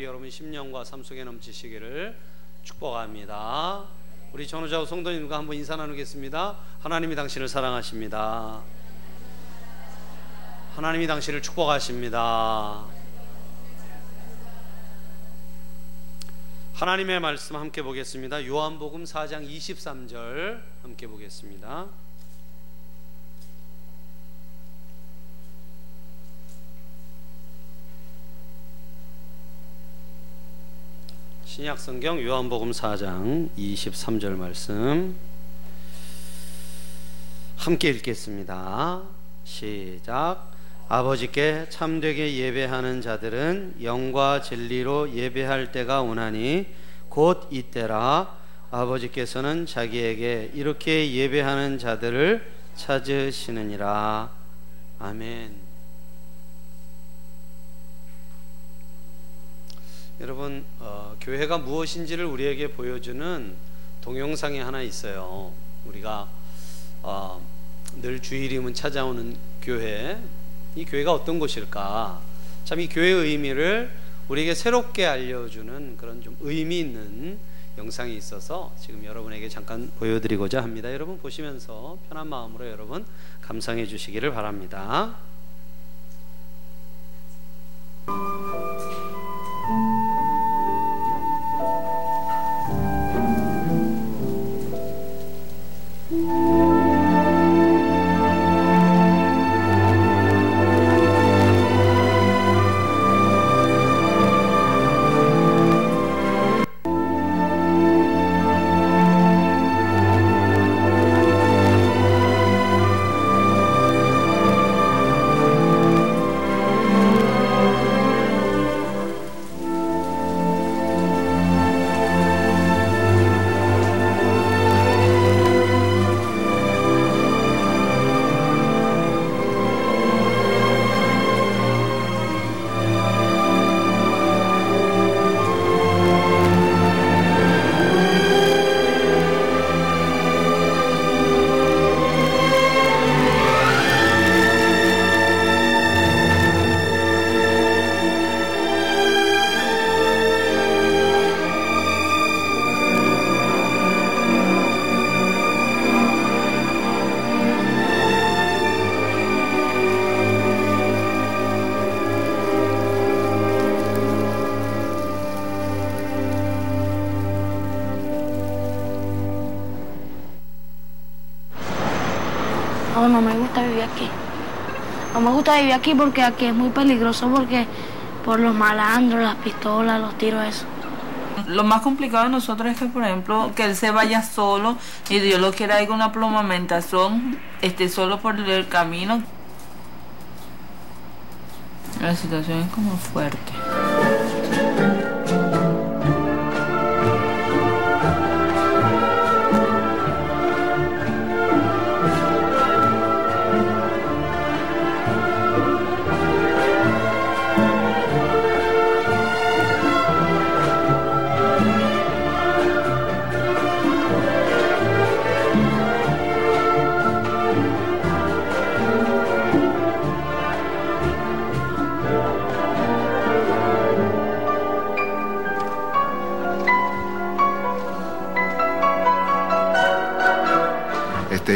여러분 10년과 삶 속에 넘치시기를 축복합니다. 우리 전우자우 성도님과 한번 인사 나누겠습니다. 하나님이 당신을 사랑하십니다. 하나님이 당신을 축복하십니다. 하나님의 말씀 함께 보겠습니다. 요한복음 4장 23절 함께 보겠습니다. 신약성경 요한복음 4장 23절 말씀 함께 읽겠습니다. 시작. 아버지께 참되게 예배하는 자들은 영과 진리로 예배할 때가 오나니 곧 이때라. 아버지께서는 자기에게 이렇게 예배하는 자들을 찾으시느니라. 아멘. 여러분, 교회가 무엇인지를 우리에게 보여주는 동영상이 하나 있어요. 우리가 늘 주일이면 찾아오는 교회, 이 교회가 어떤 곳일까, 참 이 교회의 의미를 우리에게 새롭게 알려주는 그런 좀 의미 있는 영상이 있어서 지금 여러분에게 잠깐 보여드리고자 합니다. 여러분 보시면서 편한 마음으로 여러분 감상해 주시기를 바랍니다. No me gusta vivir aquí. No me gusta vivir aquí porque aquí es muy peligroso, porque por los malandros, las pistolas, los tiros, eso. Lo más complicado de nosotros es que, por ejemplo, que él se vaya solo y Dios lo quiera ir con una plomamentación, esté solo por el camino. La situación es como fuerte.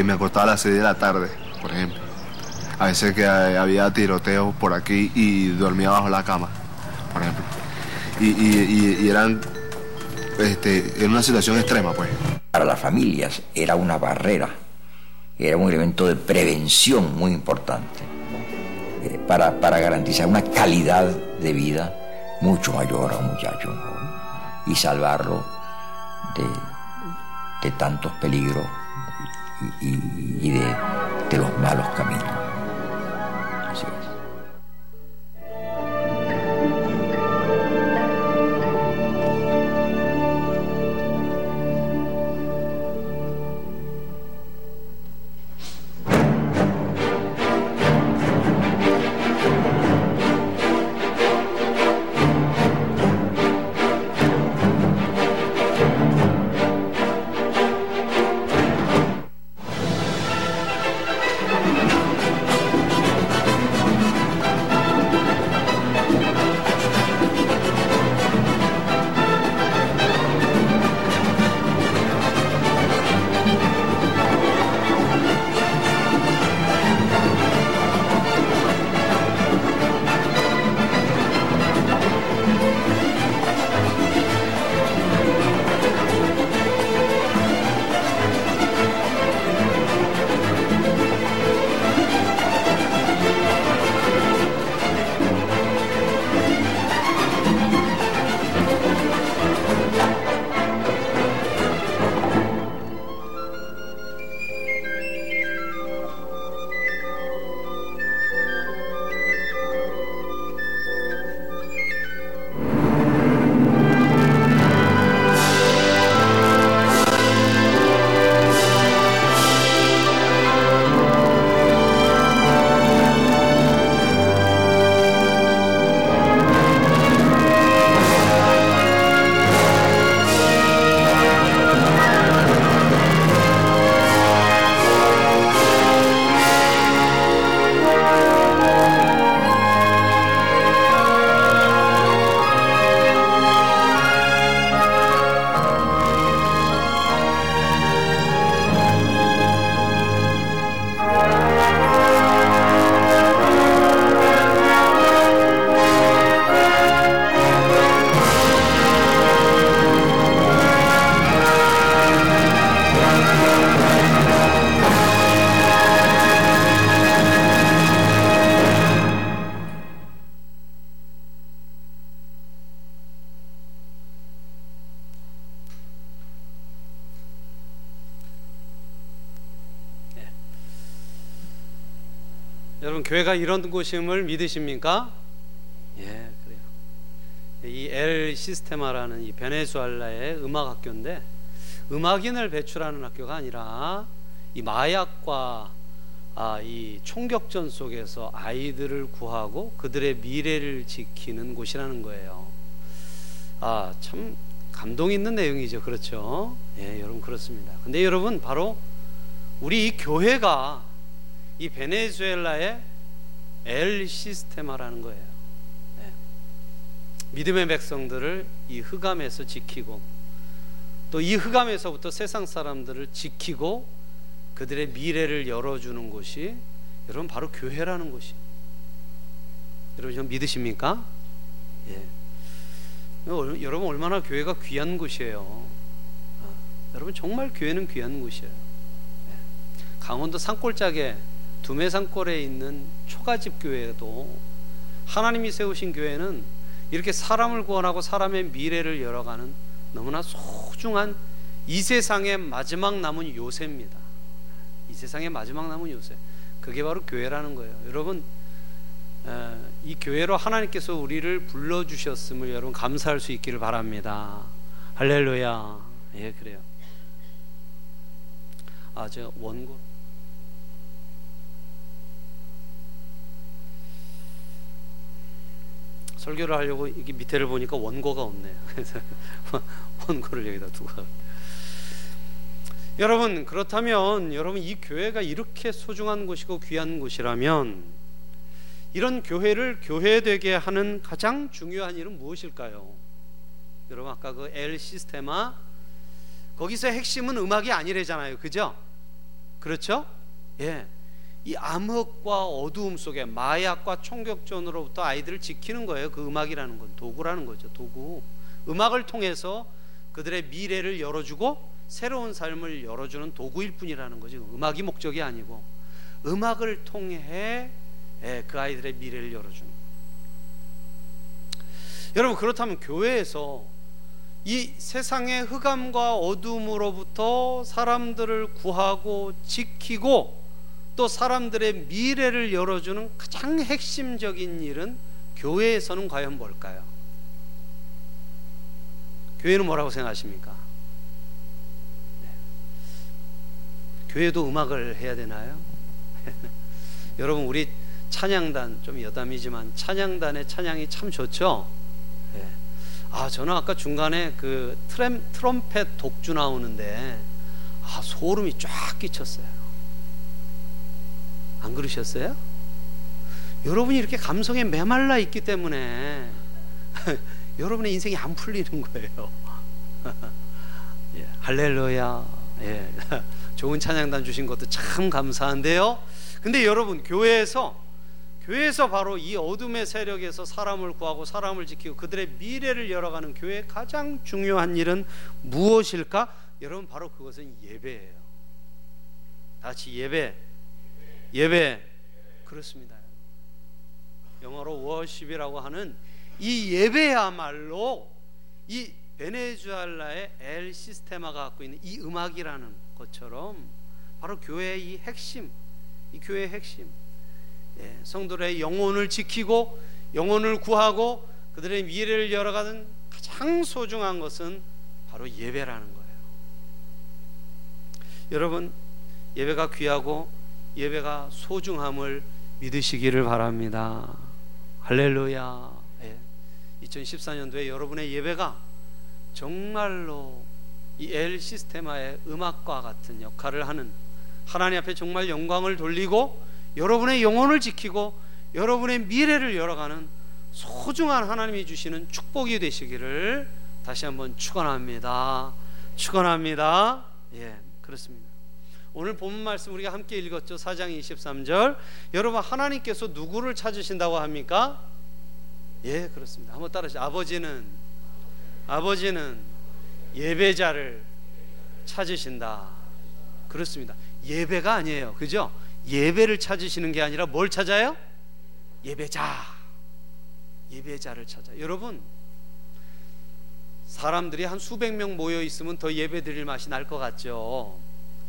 Me acostaba a las 6 de la tarde, por ejemplo. A veces que había tiroteos por aquí y dormía bajo la cama, por ejemplo. Y eran en una situación extrema, pues. Para las familias era una barrera, era un elemento de prevención muy importante para garantizar una calidad de vida mucho mayor a un muchacho, ¿no? Y salvarlo de tantos peligros y de los malos caminos. Así es. 여러분, 교회가 이런 곳임을 믿으십니까? 예, 그래요. 이 엘 시스테마라는 이 베네수엘라의 음악 학교인데, 음악인을 배출하는 학교가 아니라 이 마약과 이 총격전 속에서 아이들을 구하고 그들의 미래를 지키는 곳이라는 거예요. 참 감동 있는 내용이죠. 그렇죠? 예, 여러분, 그렇습니다. 근데 여러분, 바로 우리 이 교회가 이 베네수엘라의 엘 시스테마라는 거예요. 예. 믿음의 백성들을 이 흑암에서 지키고, 또 이 흑암에서부터 세상 사람들을 지키고 그들의 미래를 열어주는 곳이, 여러분, 바로 교회라는 곳이에요. 여러분, 좀 믿으십니까? 예. 여러분, 얼마나 교회가 귀한 곳이에요. 여러분, 정말 교회는 귀한 곳이에요. 예. 강원도 산골짜기에, 두메 산골에 있는 초가집 교회도, 하나님이 세우신 교회는 이렇게 사람을 구원하고 사람의 미래를 열어가는 너무나 소중한 이 세상의 마지막 남은 요새입니다. 이 세상의 마지막 남은 요새, 그게 바로 교회라는 거예요. 여러분, 이 교회로 하나님께서 우리를 불러주셨음을 여러분 감사할 수 있기를 바랍니다. 할렐루야. 예, 그래요. 제가 원고, 설교를 하려고 이게 밑에를 보니까 원고가 없네요. 그래서 원고를 여기다 두고. 여러분, 그렇다면 여러분, 이 교회가 이렇게 소중한 곳이고 귀한 곳이라면, 이런 교회를 교회되게 하는 가장 중요한 일은 무엇일까요? 여러분, 아까 그 엘 시스테마, 거기서 핵심은 음악이 아니래잖아요. 그죠? 그렇죠? 예. 이 암흑과 어두움 속에 마약과 총격전으로부터 아이들을 지키는 거예요. 그 음악이라는 건 도구라는 거죠. 도구. 음악을 통해서 그들의 미래를 열어주고 새로운 삶을 열어주는 도구일 뿐이라는 거죠. 음악이 목적이 아니고, 음악을 통해 그 아이들의 미래를 열어주는 거예요. 여러분, 그렇다면 교회에서 이 세상의 흑암과 어둠으로부터 사람들을 구하고 지키고 또 사람들의 미래를 열어주는 가장 핵심적인 일은 교회에서는 과연 뭘까요? 교회는 뭐라고 생각하십니까? 네. 교회도 음악을 해야 되나요? 여러분, 우리 찬양단, 좀 여담이지만 찬양단의 찬양이 참 좋죠? 네. 저는 아까 중간에 그 트럼펫 독주 나오는데 소름이 쫙 끼쳤어요. 안 그러셨어요? 여러분이 이렇게 감성에 메말라 있기 때문에 여러분의 인생이 안 풀리는 거예요. 예, 할렐루야. 예. 좋은 찬양단 주신 것도 참 감사한데요, 근데 여러분, 교회에서 바로 이 어둠의 세력에서 사람을 구하고 사람을 지키고 그들의 미래를 열어가는 교회의 가장 중요한 일은 무엇일까? 여러분, 바로 그것은 예배예요. 다시 예배. 그렇습니다. 영어로 워십이라고 하는 이 예배야말로 이 베네수엘라의 엘 시스테마가 갖고 있는 이 음악이라는 것처럼 바로 교회의 이 핵심, 이 교회의 핵심, 예, 성도들의 영혼을 지키고 영혼을 구하고 그들의 미래를 열어가는 가장 소중한 것은 바로 예배라는 거예요. 여러분, 예배가 귀하고 예배가 소중함을 믿으시기를 바랍니다. 할렐루야. 예. 2014년도에 여러분의 예배가 정말로 이 엘 시스테마의 음악과 같은 역할을 하는, 하나님 앞에 정말 영광을 돌리고 여러분의 영혼을 지키고 여러분의 미래를 열어가는 소중한 하나님이 주시는 축복이 되시기를 다시 한번 축원합니다. 예, 그렇습니다. 오늘 본문 말씀 우리가 함께 읽었죠. 4장 23절. 여러분, 하나님께서 누구를 찾으신다고 합니까? 예, 그렇습니다. 한번 따라하시죠. 아버지는 예배자를 찾으신다. 그렇습니다. 예배가 아니에요. 그죠? 예배를 찾으시는 게 아니라 뭘 찾아요? 예배자를 찾아요. 여러분, 사람들이 한 수백 명 모여 있으면 더 예배 드릴 맛이 날 것 같죠.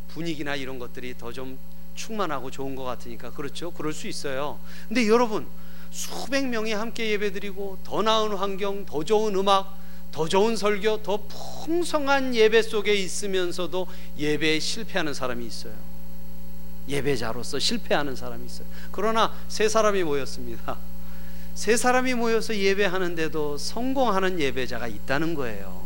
분위기나 이런 것들이 더 좀 충만하고 좋은 것 같으니까. 그렇죠, 그럴 수 있어요. 근데 여러분, 수백 명이 함께 예배드리고 더 나은 환경, 더 좋은 음악, 더 좋은 설교, 더 풍성한 예배 속에 있으면서도 예배에 실패하는 사람이 있어요. 예배자로서 실패하는 사람이 있어요. 그러나 세 사람이 모였습니다. 세 사람이 모여서 예배하는데도 성공하는 예배자가 있다는 거예요.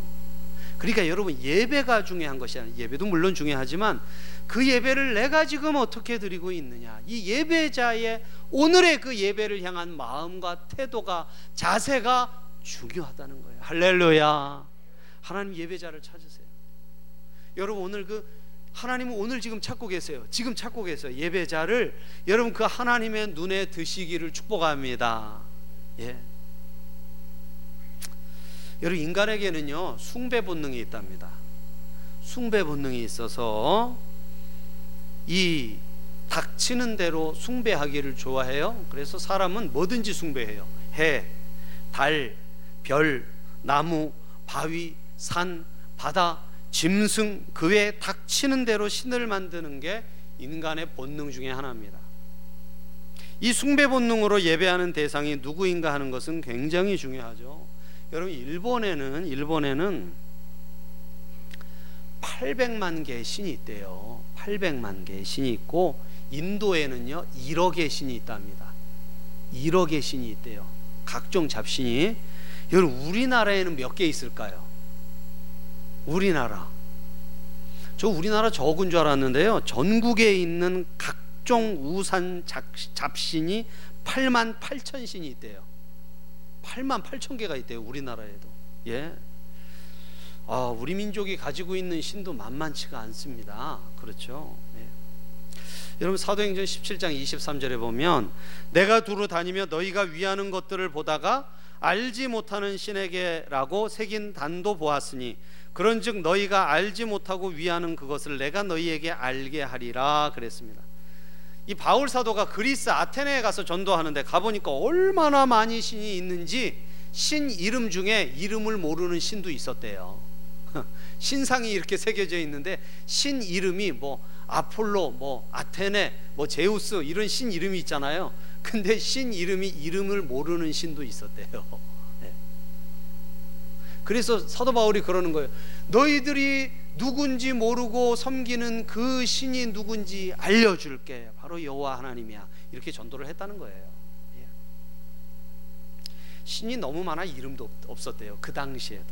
그러니까 여러분, 예배가 중요한 것이 아니라, 예배도 물론 중요하지만 그 예배를 내가 지금 어떻게 드리고 있느냐, 이 예배자의 오늘의 그 예배를 향한 마음과 태도가, 자세가 중요하다는 거예요. 할렐루야. 하나님 예배자를 찾으세요. 여러분, 오늘 그 하나님은 오늘 지금 찾고 계세요. 지금 찾고 계세요. 예배자를 여러분 그 하나님의 눈에 드시기를 축복합니다. 예. 여러분, 인간에게는요 숭배 본능이 있답니다. 숭배 본능이 있어서 이 닥치는 대로 숭배하기를 좋아해요. 그래서 사람은 뭐든지 숭배해요. 해, 달, 별, 나무, 바위, 산, 바다, 짐승, 그 외에 닥치는 대로 신을 만드는 게 인간의 본능 중에 하나입니다. 이 숭배 본능으로 예배하는 대상이 누구인가 하는 것은 굉장히 중요하죠. 여러분, 일본에는 800만 개의 신이 있대요. 800만 개의 신이 있고, 인도에는요 1억의 신이 있답니다. 1억의 신이 있대요. 각종 잡신이. 여러분, 우리나라에는 몇 개 있을까요? 우리나라 적은 줄 알았는데요, 전국에 있는 각종 우산 잡신이 8만 8천 신이 있대요. 8만 8천 개가 있대요, 우리나라에도. 예. 아, 우리 민족이 가지고 있는 신도 만만치가 않습니다. 그렇죠. 예. 여러분, 사도행전 17장 23절에 보면, 내가 두루 다니며 너희가 위하는 것들을 보다가 알지 못하는 신에게라고 새긴 단도 보았으니, 그런즉 너희가 알지 못하고 위하는 그것을 내가 너희에게 알게 하리라 그랬습니다. 이 바울 사도가 그리스 아테네에 가서 전도하는데 가보니까 얼마나 많이 신이 있는지, 신 이름 중에 이름을 모르는 신도 있었대요. 신상이 이렇게 새겨져 있는데 신 이름이 뭐 아폴로, 뭐 아테네, 뭐 제우스, 이런 신 이름이 있잖아요. 근데 신 이름이 이름을 모르는 신도 있었대요. 그래서 사도 바울이 그러는 거예요. 너희들이 누군지 모르고 섬기는 그 신이 누군지 알려줄게. 바로 여호와 하나님이야. 이렇게 전도를 했다는 거예요. 예. 신이 너무 많아 이름도 없었대요. 그 당시에도.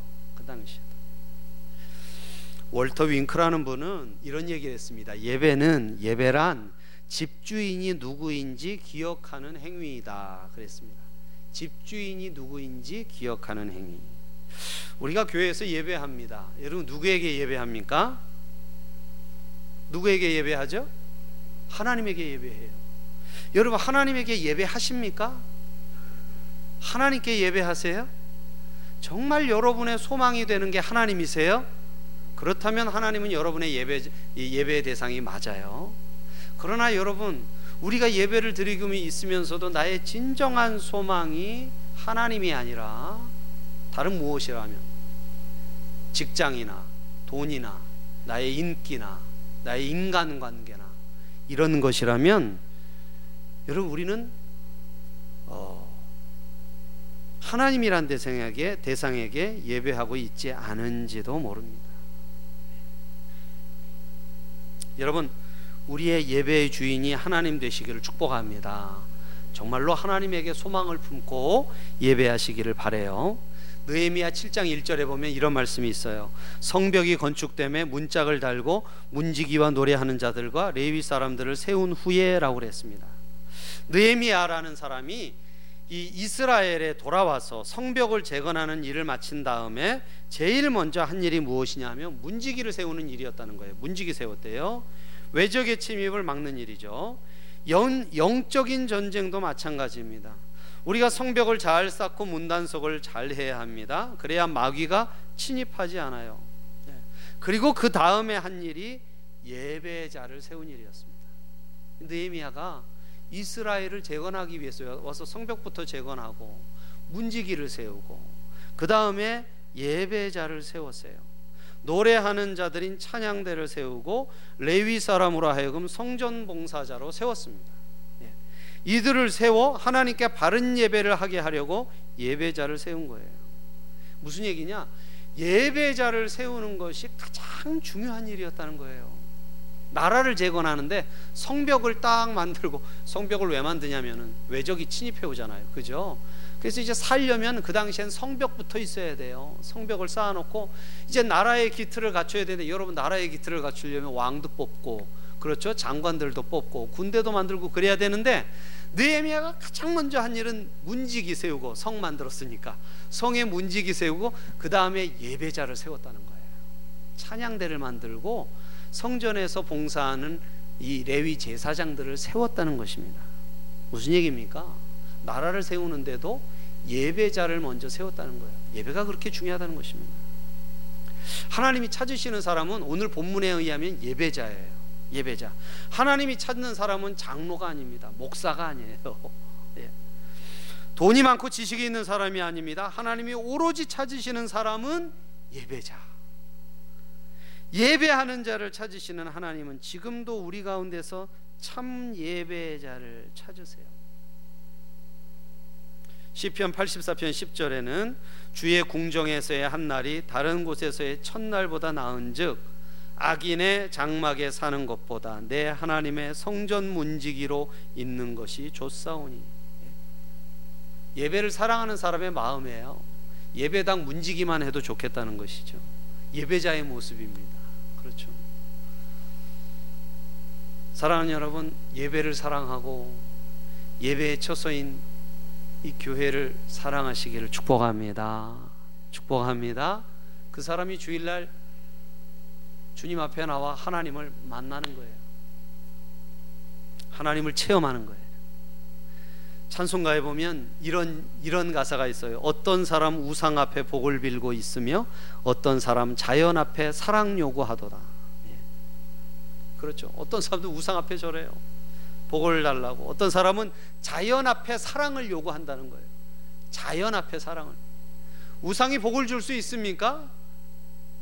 월터 윙크라는 분은 이런 얘기를 했습니다. 예배란 집주인이 누구인지 기억하는 행위이다 그랬습니다. 집주인이 누구인지 기억하는 행위. 우리가 교회에서 예배합니다. 여러분, 누구에게 예배합니까? 누구에게 예배하죠? 하나님에게 예배해요. 여러분, 하나님에게 예배하십니까? 하나님께 예배하세요? 정말 여러분의 소망이 되는 게 하나님이세요? 그렇다면 하나님은 여러분의 예배의 대상이 맞아요. 그러나 여러분, 우리가 예배를 드리고 있으면서도 나의 진정한 소망이 하나님이 아니라 다른 무엇이라면, 직장이나 돈이나 나의 인기나 나의 인간관계나 이런 것이라면, 여러분, 우리는 하나님이란 대상에게 예배하고 있지 않은지도 모릅니다. 여러분, 우리의 예배의 주인이 하나님 되시기를 축복합니다. 정말로 하나님에게 소망을 품고 예배하시기를 바래요. 느헤미야 7장 1절에 보면 이런 말씀이 있어요. 성벽이 건축됨에 문짝을 달고 문지기와 노래하는 자들과 레위 사람들을 세운 후에라고 그랬습니다. 느헤미야라는 사람이 이 이스라엘에 돌아와서 성벽을 재건하는 일을 마친 다음에 제일 먼저 한 일이 무엇이냐면 문지기를 세우는 일이었다는 거예요. 문지기 세웠대요. 외적의 침입을 막는 일이죠. 영적인 전쟁도 마찬가지입니다. 우리가 성벽을 잘 쌓고 문단속을 잘 해야 합니다. 그래야 마귀가 침입하지 않아요. 그리고 그 다음에 한 일이 예배자를 세운 일이었습니다. 느헤미야가 이스라엘을 재건하기 위해서 와서 성벽부터 재건하고 문지기를 세우고 그 다음에 예배자를 세웠어요. 노래하는 자들인 찬양대를 세우고 레위 사람으로 하여금 성전 봉사자로 세웠습니다. 이들을 세워 하나님께 바른 예배를 하게 하려고 예배자를 세운 거예요. 무슨 얘기냐? 예배자를 세우는 것이 가장 중요한 일이었다는 거예요. 나라를 재건하는데 성벽을 딱 만들고, 성벽을 왜 만드냐면은 외적이 침입해 오잖아요. 그죠? 그래서 이제 살려면 그 당시엔 성벽부터 있어야 돼요. 성벽을 쌓아놓고 이제 나라의 기틀을 갖춰야 되는데, 여러분 나라의 기틀을 갖추려면 왕도 뽑고, 그렇죠, 장관들도 뽑고 군대도 만들고 그래야 되는데, 느헤미야가 가장 먼저 한 일은 문지기 세우고, 성 만들었으니까 성에 문지기 세우고 그 다음에 예배자를 세웠다는 거예요. 찬양대를 만들고 성전에서 봉사하는 이 레위 제사장들을 세웠다는 것입니다. 무슨 얘기입니까? 나라를 세우는데도 예배자를 먼저 세웠다는 거예요. 예배가 그렇게 중요하다는 것입니다. 하나님이 찾으시는 사람은 오늘 본문에 의하면 예배자예요. 예배자. 하나님이 찾는 사람은 장로가 아닙니다. 목사가 아니에요. 예. 돈이 많고 지식이 있는 사람이 아닙니다. 하나님이 오로지 찾으시는 사람은 예배자. 예배하는 자를 찾으시는 하나님은 지금도 우리 가운데서 참 예배자를 찾으세요. 시편 84편 10절에는 주의 궁정에서의 한 날이 다른 곳에서의 첫날보다 나은 즉 악인의 장막에 사는 것보다 내 하나님의 성전 문지기로 있는 것이 좋사오니. 예배를 사랑하는 사람의 마음이에요. 예배당 문지기만 해도 좋겠다는 것이죠. 예배자의 모습입니다. 그렇죠. 사랑하는 여러분, 예배를 사랑하고 예배의 처소인 이 교회를 사랑하시기를 축복합니다. 축복합니다. 그 사람이 주일날 주님 앞에 나와 하나님을 만나는 거예요. 하나님을 체험하는 거예요. 찬송가에 보면 이런 가사가 있어요. 어떤 사람 우상 앞에 복을 빌고 있으며 어떤 사람 자연 앞에 사랑 요구하도다. 예. 그렇죠. 어떤 사람도 우상 앞에 절해요. 복을 달라고. 어떤 사람은 자연 앞에 사랑을 요구한다는 거예요. 자연 앞에 사랑을. 우상이 복을 줄 수 있습니까?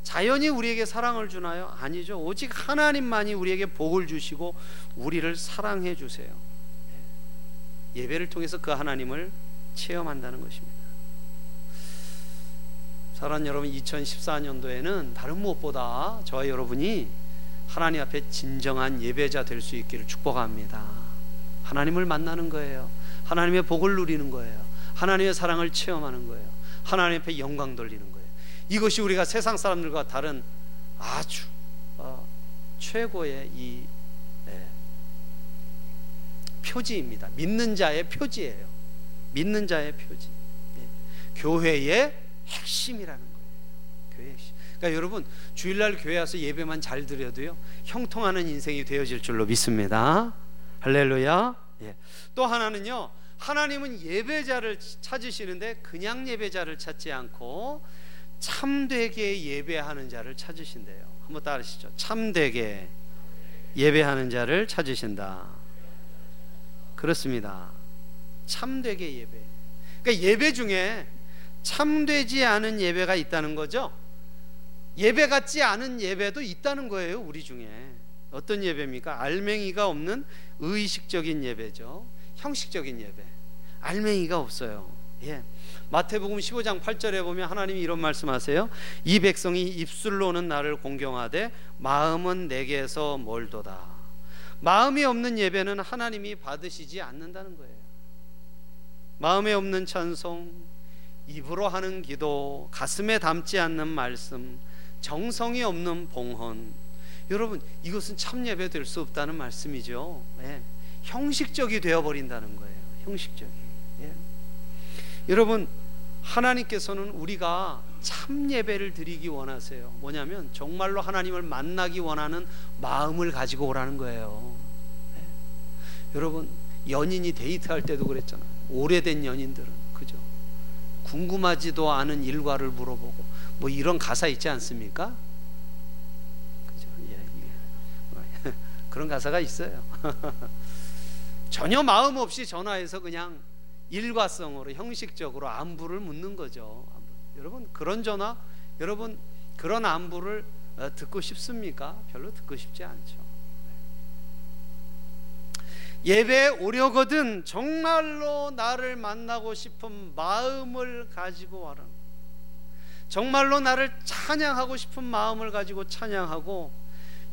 자연이 우리에게 사랑을 주나요? 아니죠. 오직 하나님만이 우리에게 복을 주시고 우리를 사랑해 주세요. 예배를 통해서 그 하나님을 체험한다는 것입니다. 사랑하는 여러분, 2014년도에는 다른 무엇보다 저와 여러분이 하나님 앞에 진정한 예배자 될 수 있기를 축복합니다. 하나님을 만나는 거예요. 하나님의 복을 누리는 거예요. 하나님의 사랑을 체험하는 거예요. 하나님 앞에 영광 돌리는 거예요. 이것이 우리가 세상 사람들과 다른 아주 최고의 이 표지입니다. 믿는 자의 표지예요. 믿는 자의 표지. 예. 교회의 핵심이라는 거예요. 교회의 핵심. 그러니까 여러분, 주일날 교회 와서 예배만 잘 드려도요, 형통하는 인생이 되어질 줄로 믿습니다. 할렐루야. 예. 또 하나는요, 하나님은 예배자를 찾으시는데 그냥 예배자를 찾지 않고 참되게 예배하는 자를 찾으신대요. 한번 따르시죠. 참되게 예배하는 자를 찾으신다. 그렇습니다. 참되게 예배. 그러니까 예배 중에 참되지 않은 예배가 있다는 거죠. 예배 같지 않은 예배도 있다는 거예요. 우리 중에. 어떤 예배입니까? 알맹이가 없는 의식적인 예배죠. 형식적인 예배. 알맹이가 없어요. 예. 마태복음 15장 8절에 보면 하나님이 이런 말씀하세요. 이 백성이 입술로는 나를 공경하되 마음은 내게서 멀도다. 마음이 없는 예배는 하나님이 받으시지 않는다는 거예요. 마음에 없는 찬송, 입으로 하는 기도, 가슴에 담지 않는 말씀, 정성이 없는 봉헌. 여러분, 이것은 참 예배 될 수 없다는 말씀이죠. 예. 형식적이 되어버린다는 거예요. 형식적이. 예. 여러분, 하나님께서는 우리가 참 예배를 드리기 원하세요. 뭐냐면 정말로 하나님을 만나기 원하는 마음을 가지고 오라는 거예요. 네. 여러분, 연인이 데이트할 때도 그랬잖아요. 오래된 연인들은, 그죠, 궁금하지도 않은 일과를 물어보고 뭐 이런 가사 있지 않습니까? 그죠? 예, 예. 그런 가사가 있어요. 전혀 마음 없이 전화해서 그냥 일과성으로 형식적으로 안부를 묻는 거죠. 여러분, 그런 전화, 여러분 그런 안부를 듣고 싶습니까? 별로 듣고 싶지 않죠. 예배에 오려거든 정말로 나를 만나고 싶은 마음을 가지고 와라. 정말로 나를 찬양하고 싶은 마음을 가지고 찬양하고,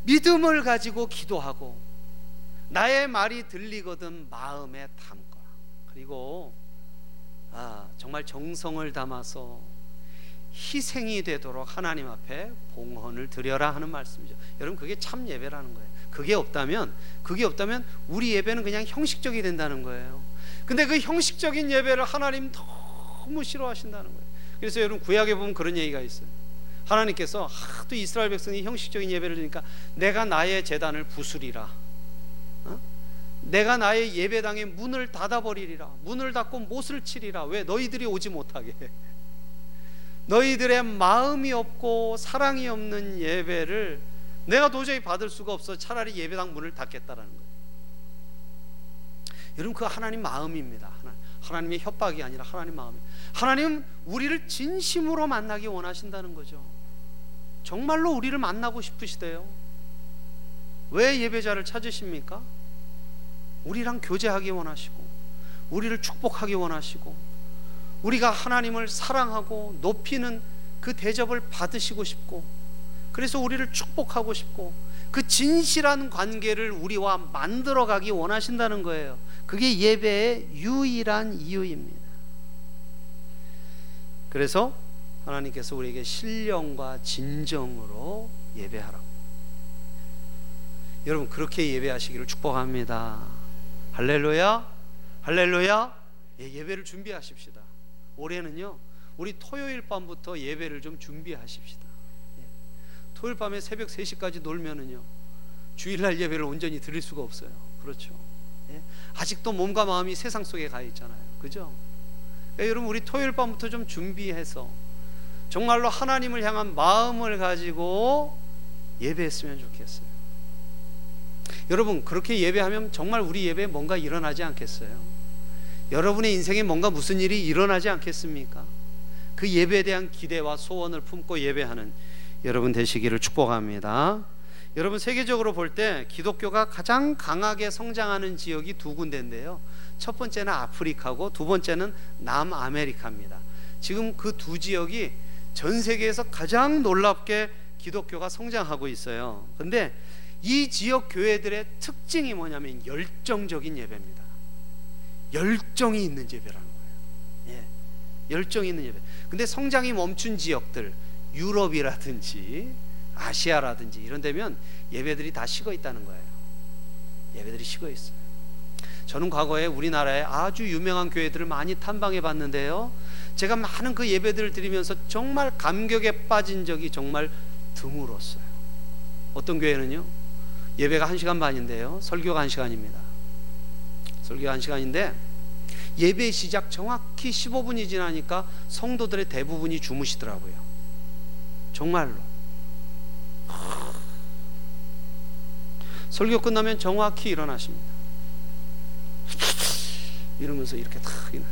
믿음을 가지고 기도하고, 나의 말이 들리거든 마음에 담거라. 그리고 정말 정성을 담아서 희생이 되도록 하나님 앞에 봉헌을 드려라 하는 말씀이죠. 여러분, 그게 참 예배라는 거예요. 그게 없다면 우리 예배는 그냥 형식적이 된다는 거예요. 근데 그 형식적인 예배를 하나님 너무 싫어하신다는 거예요. 그래서 여러분, 구약에 보면 그런 얘기가 있어요. 하나님께서 하도 이스라엘 백성이 형식적인 예배를 드리니까 내가 나의 제단을 부수리라, 내가 나의 예배당의 문을 닫아버리리라, 문을 닫고 못을 치리라. 왜? 너희들이 오지 못하게. 너희들의 마음이 없고 사랑이 없는 예배를 내가 도저히 받을 수가 없어 차라리 예배당 문을 닫겠다라는 거예요. 여러분, 그 하나님 마음입니다. 하나님의 협박이 아니라 하나님 마음이에요. 하나님 우리를 진심으로 만나기 원하신다는 거죠. 정말로 우리를 만나고 싶으시대요. 왜 예배자를 찾으십니까? 우리랑 교제하기 원하시고, 우리를 축복하기 원하시고, 우리가 하나님을 사랑하고 높이는 그 대접을 받으시고 싶고, 그래서 우리를 축복하고 싶고, 그 진실한 관계를 우리와 만들어가기 원하신다는 거예요. 그게 예배의 유일한 이유입니다. 그래서 하나님께서 우리에게 신령과 진정으로 예배하라고. 여러분, 그렇게 예배하시기를 축복합니다. 할렐루야, 할렐루야. 예배를 준비하십시다. 올해는요, 우리 토요일 밤부터 예배를 좀 준비하십시다. 토요일 밤에 새벽 3시까지 놀면은요, 주일날 예배를 온전히 드릴 수가 없어요. 그렇죠? 예? 아직도 몸과 마음이 세상 속에 가 있잖아요. 그죠? 그러니까 여러분, 우리 토요일 밤부터 좀 준비해서 정말로 하나님을 향한 마음을 가지고 예배했으면 좋겠어요. 여러분, 그렇게 예배하면 정말 우리 예배에 뭔가 일어나지 않겠어요? 여러분의 인생에 뭔가 무슨 일이 일어나지 않겠습니까? 그 예배에 대한 기대와 소원을 품고 예배하는 여러분 되시기를 축복합니다. 여러분, 세계적으로 볼 때 기독교가 가장 강하게 성장하는 지역이 두 군데인데요, 첫 번째는 아프리카고 두 번째는 남아메리카입니다. 지금 그 두 지역이 전 세계에서 가장 놀랍게 기독교가 성장하고 있어요. 근데 이 지역 교회들의 특징이 뭐냐면 열정적인 예배입니다. 열정이 있는 예배라는 거예요. 예, 열정이 있는 예배. 근데 성장이 멈춘 지역들, 유럽이라든지 아시아라든지 이런 데면 예배들이 다 식어 있다는 거예요. 예배들이 식어 있어요. 저는 과거에 우리나라의 아주 유명한 교회들을 많이 탐방해 봤는데요, 제가 많은 그 예배들을 드리면서 정말 감격에 빠진 적이 정말 드물었어요. 어떤 교회는요, 예배가 1시간 반인데요 설교가 1시간입니다 설교가 1시간인데 예배 시작 정확히 15분이 지나니까 성도들의 대부분이 주무시더라고요. 정말로. 설교 끝나면 정확히 일어나십니다. 이러면서 이렇게 탁. 예.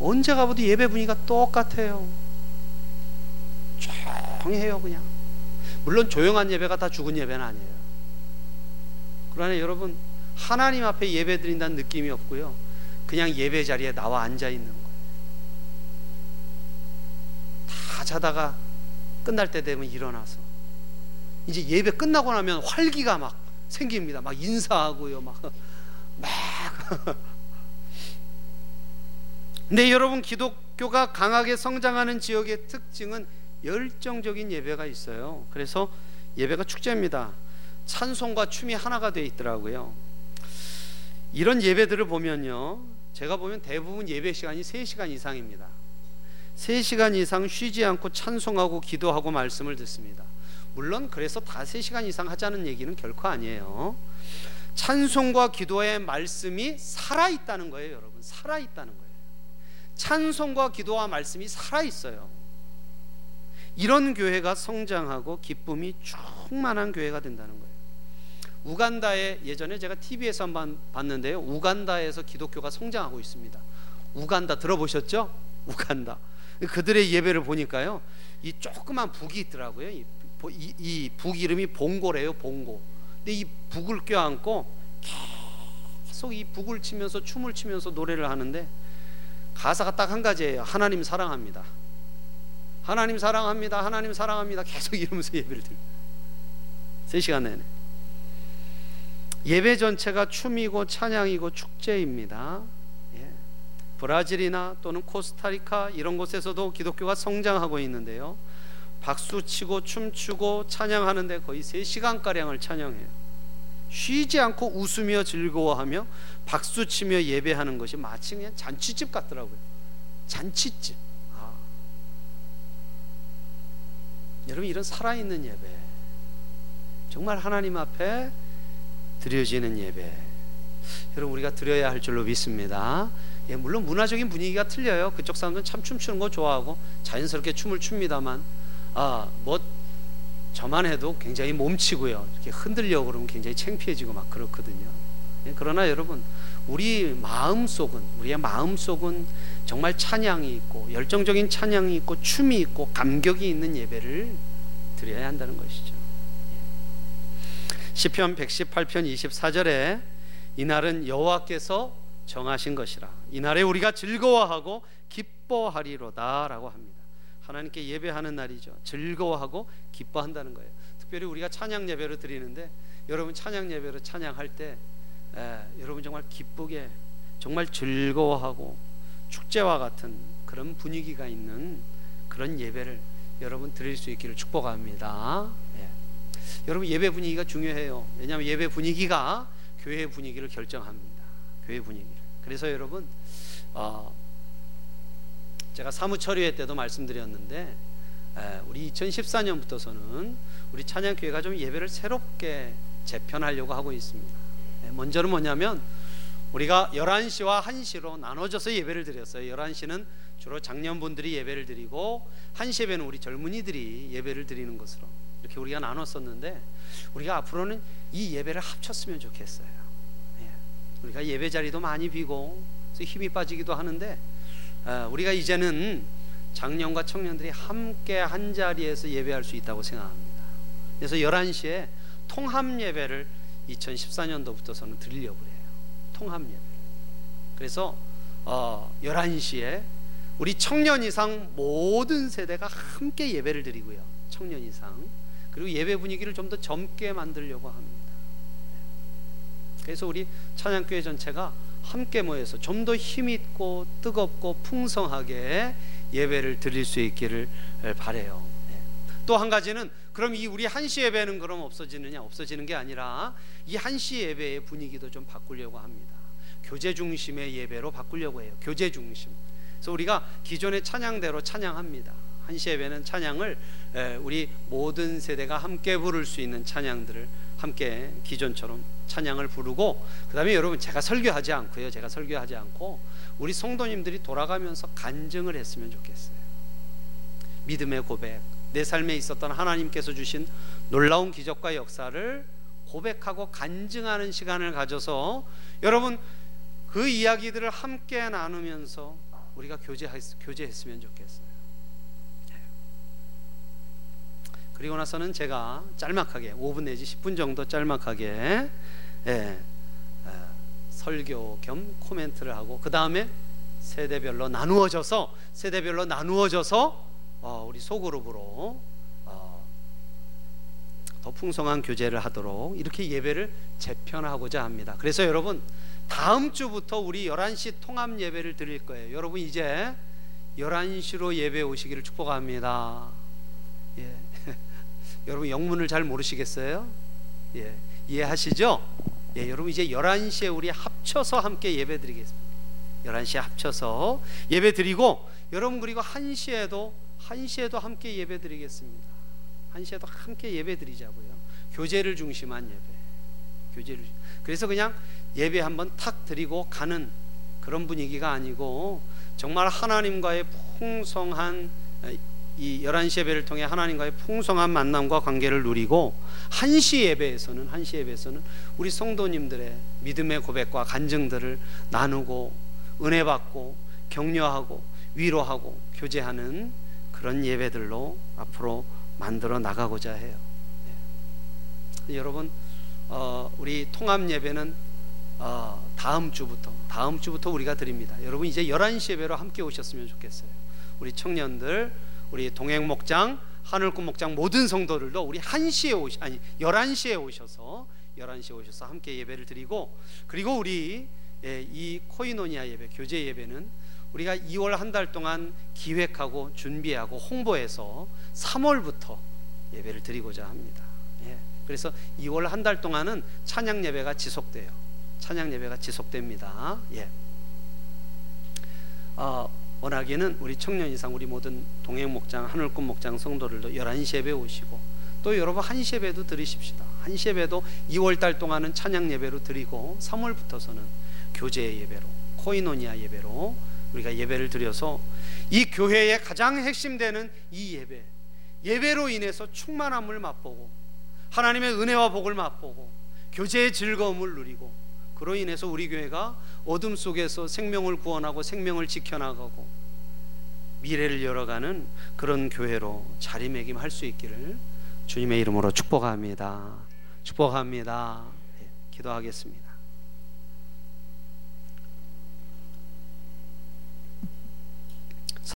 언제 가봐도 예배 분위기가 똑같아요. 조용해요, 그냥. 물론 조용한 예배가 다 죽은 예배는 아니에요. 그러나 여러분, 하나님 앞에 예배 드린다는 느낌이 없고요, 그냥 예배 자리에 나와 앉아 있는 거예요. 자다가 끝날 때 되면 일어나서 이제 예배 끝나고 나면 활기가 막 생깁니다. 막 인사하고요, 막. 근데 여러분, 기독교가 강하게 성장하는 지역의 특징은 열정적인 예배가 있어요. 그래서 예배가 축제입니다. 찬송과 춤이 하나가 되어 있더라고요. 이런 예배들을 보면요, 제가 보면 대부분 예배 시간이 3시간 이상입니다. 3시간 이상 쉬지 않고 찬송하고 기도하고 말씀을 듣습니다. 물론 그래서 다 3시간 이상 하자는 얘기는 결코 아니에요. 찬송과 기도의 말씀이 살아있다는 거예요. 여러분, 살아있다는 거예요. 찬송과 기도와 말씀이 살아있어요. 이런 교회가 성장하고 기쁨이 충만한 교회가 된다는 거예요. 우간다에 예전에 제가 TV에서 한번 봤는데요, 우간다에서 기독교가 성장하고 있습니다. 우간다 들어보셨죠? 우간다. 그들의 예배를 보니까요, 이 조그만 북이 있더라고요. 이 북 이름이 봉고래요, 봉고. 근데 이 북을 껴안고 계속 이 북을 치면서 춤을 추면서 노래를 하는데 가사가 딱 한 가지예요. 하나님 사랑합니다, 하나님 사랑합니다, 하나님 사랑합니다. 계속 이러면서 예배를 드려요. 3시간 내내. 예배 전체가 춤이고 찬양이고 축제입니다. 브라질이나 또는 코스타리카 이런 곳에서도 기독교가 성장하고 있는데요, 박수치고 춤추고 찬양하는데 거의 3시간가량을 찬양해요. 쉬지 않고 웃으며 즐거워하며 박수치며 예배하는 것이 마치 그냥 잔치집 같더라고요. 잔치집. 아. 여러분, 이런 살아있는 예배, 정말 하나님 앞에 드려지는 예배, 여러분 우리가 드려야 할 줄로 믿습니다. 예, 물론 문화적인 분위기가 틀려요. 그쪽 사람들은 참 춤추는 거 좋아하고 자연스럽게 춤을 춥니다만, 아, 뭐 저만 해도 굉장히 몸치고요, 이렇게 흔들려고 그러면 굉장히 창피해지고 막 그렇거든요. 예, 그러나 여러분, 우리의 마음속은 정말 찬양이 있고 열정적인 찬양이 있고 춤이 있고 감격이 있는 예배를 드려야 한다는 것이죠. 시편 118편 24절에 이날은 여호와께서 정하신 것이라 이날에 우리가 즐거워하고 기뻐하리로다 라고 합니다. 하나님께 예배하는 날이죠. 즐거워하고 기뻐한다는 거예요. 특별히 우리가 찬양 예배를 드리는데, 여러분 찬양 예배를 찬양할 때 여러분 정말 기쁘게, 정말 즐거워하고 축제와 같은 그런 분위기가 있는 그런 예배를 여러분 드릴 수 있기를 축복합니다. 예. 여러분, 예배 분위기가 중요해요. 왜냐하면 예배 분위기가 교회 분위기를 결정합니다. 교회 분위기를. 그래서 여러분, 제가 사무처리회 때도 말씀드렸는데, 우리 2014년부터서는 우리 찬양교회가 좀 예배를 새롭게 재편하려고 하고 있습니다. 먼저는 뭐냐면, 우리가 11시와 1시로 나눠져서 예배를 드렸어요. 11시는 주로 장년분들이 예배를 드리고, 1시 예배는 우리 젊은이들이 예배를 드리는 것으로 이렇게 우리가 나눴었는데, 우리가 앞으로는 이 예배를 합쳤으면 좋겠어요. 예. 우리가 예배 자리도 많이 비고 힘이 빠지기도 하는데, 우리가 이제는 장년과 청년들이 함께 한 자리에서 예배할 수 있다고 생각합니다. 그래서 11시에 통합 예배를 2014년도부터서는 드리려고 해요. 통합 예배. 그래서 11시에 우리 청년 이상 모든 세대가 함께 예배를 드리고요, 청년 이상. 그리고 예배 분위기를 좀 더 젊게 만들려고 합니다. 그래서 우리 찬양교회 전체가 함께 모여서 좀 더 힘있고 뜨겁고 풍성하게 예배를 드릴 수 있기를 바래요. 또 한 가지는, 그럼 이 우리 한시 예배는 그럼 없어지느냐? 없어지는 게 아니라 이 한시 예배의 분위기도 좀 바꾸려고 합니다. 교제 중심의 예배로 바꾸려고 해요. 교제 중심. 그래서 우리가 기존의 찬양대로 찬양합니다. 한시 예배는 찬양을 우리 모든 세대가 함께 부를 수 있는 찬양들을 함께 기존처럼 찬양을 부르고, 그 다음에 여러분, 제가 설교하지 않고 우리 성도님들이 돌아가면서 간증을 했으면 좋겠어요. 믿음의 고백, 내 삶에 있었던 하나님께서 주신 놀라운 기적과 역사를 고백하고 간증하는 시간을 가져서 여러분 그 이야기들을 함께 나누면서 우리가 교제했으면 좋겠어요. 그리고 나서는 제가 짤막하게 5분 내지 10분 정도 짤막하게 설교 겸 코멘트를 하고, 그 다음에 세대별로 나누어져서 우리 소그룹으로 더 풍성한 교제를 하도록 이렇게 예배를 재편하고자 합니다. 그래서 여러분, 다음 주부터 우리 11시 통합 예배를 드릴 거예요. 여러분 이제 11시로 예배 오시기를 축복합니다. 예. 여러분 영문을 잘 모르시겠어요? 예. 이해하시죠? 예, 여러분 이제 11시에 우리 합쳐서 함께 예배 드리겠습니다. 11시에 합쳐서 예배 드리고, 여러분 그리고 1시에도 함께 예배 드리겠습니다. 1시에도 함께 예배 드리자고요. 교제를 중심한 예배. 그래서 그냥 예배 한번 탁 드리고 가는 그런 분위기가 아니고, 정말 하나님과의 풍성한 이 11시 예배를 통해 하나님과의 풍성한 만남과 관계를 누리고, 1시 예배에서는 우리 성도님들의 믿음의 고백과 간증들을 나누고 은혜받고 격려하고 위로하고 교제하는 그런 예배들로 앞으로 만들어 나가고자 해요. 예. 여러분, 우리 통합 예배는 다음 주부터 우리가 드립니다. 여러분 이제 11시 예배로 함께 오셨으면 좋겠어요. 우리 청년들, 우리 동행 목장, 하늘꿈 목장 모든 성도들도 우리 11시에 오셔서 11시에 오셔서 함께 예배를 드리고, 그리고 우리 이 코이노니아 예배, 교제 예배는 우리가 2월 한 달 동안 기획하고 준비하고 홍보해서 3월부터 예배를 드리고자 합니다. 예. 그래서 2월 한 달 동안은 찬양 예배가 지속돼요. 찬양 예배가 지속됩니다. 예. 워낙에는 우리 청년 이상 우리 모든 동행 목장, 하늘꿈 목장 성도들도 11시 예배 오시고, 또 여러분 1시 예배도 드리십시다. 1시 예배도 2월 달 동안은 찬양 예배로 드리고 3월부터서는 교제 예배로, 코이노니아 예배로 우리가 예배를 드려서 이 교회의 가장 핵심되는 이 예배, 예배로 인해서 충만함을 맛보고 하나님의 은혜와 복을 맛보고 교제의 즐거움을 누리고, 그로 인해서 우리 교회가 어둠 속에서 생명을 구원하고 생명을 지켜나가고 미래를 열어가는 그런 교회로 자리매김할 수 있기를 주님의 이름으로 축복합니다. 축복합니다. 네, 기도하겠습니다.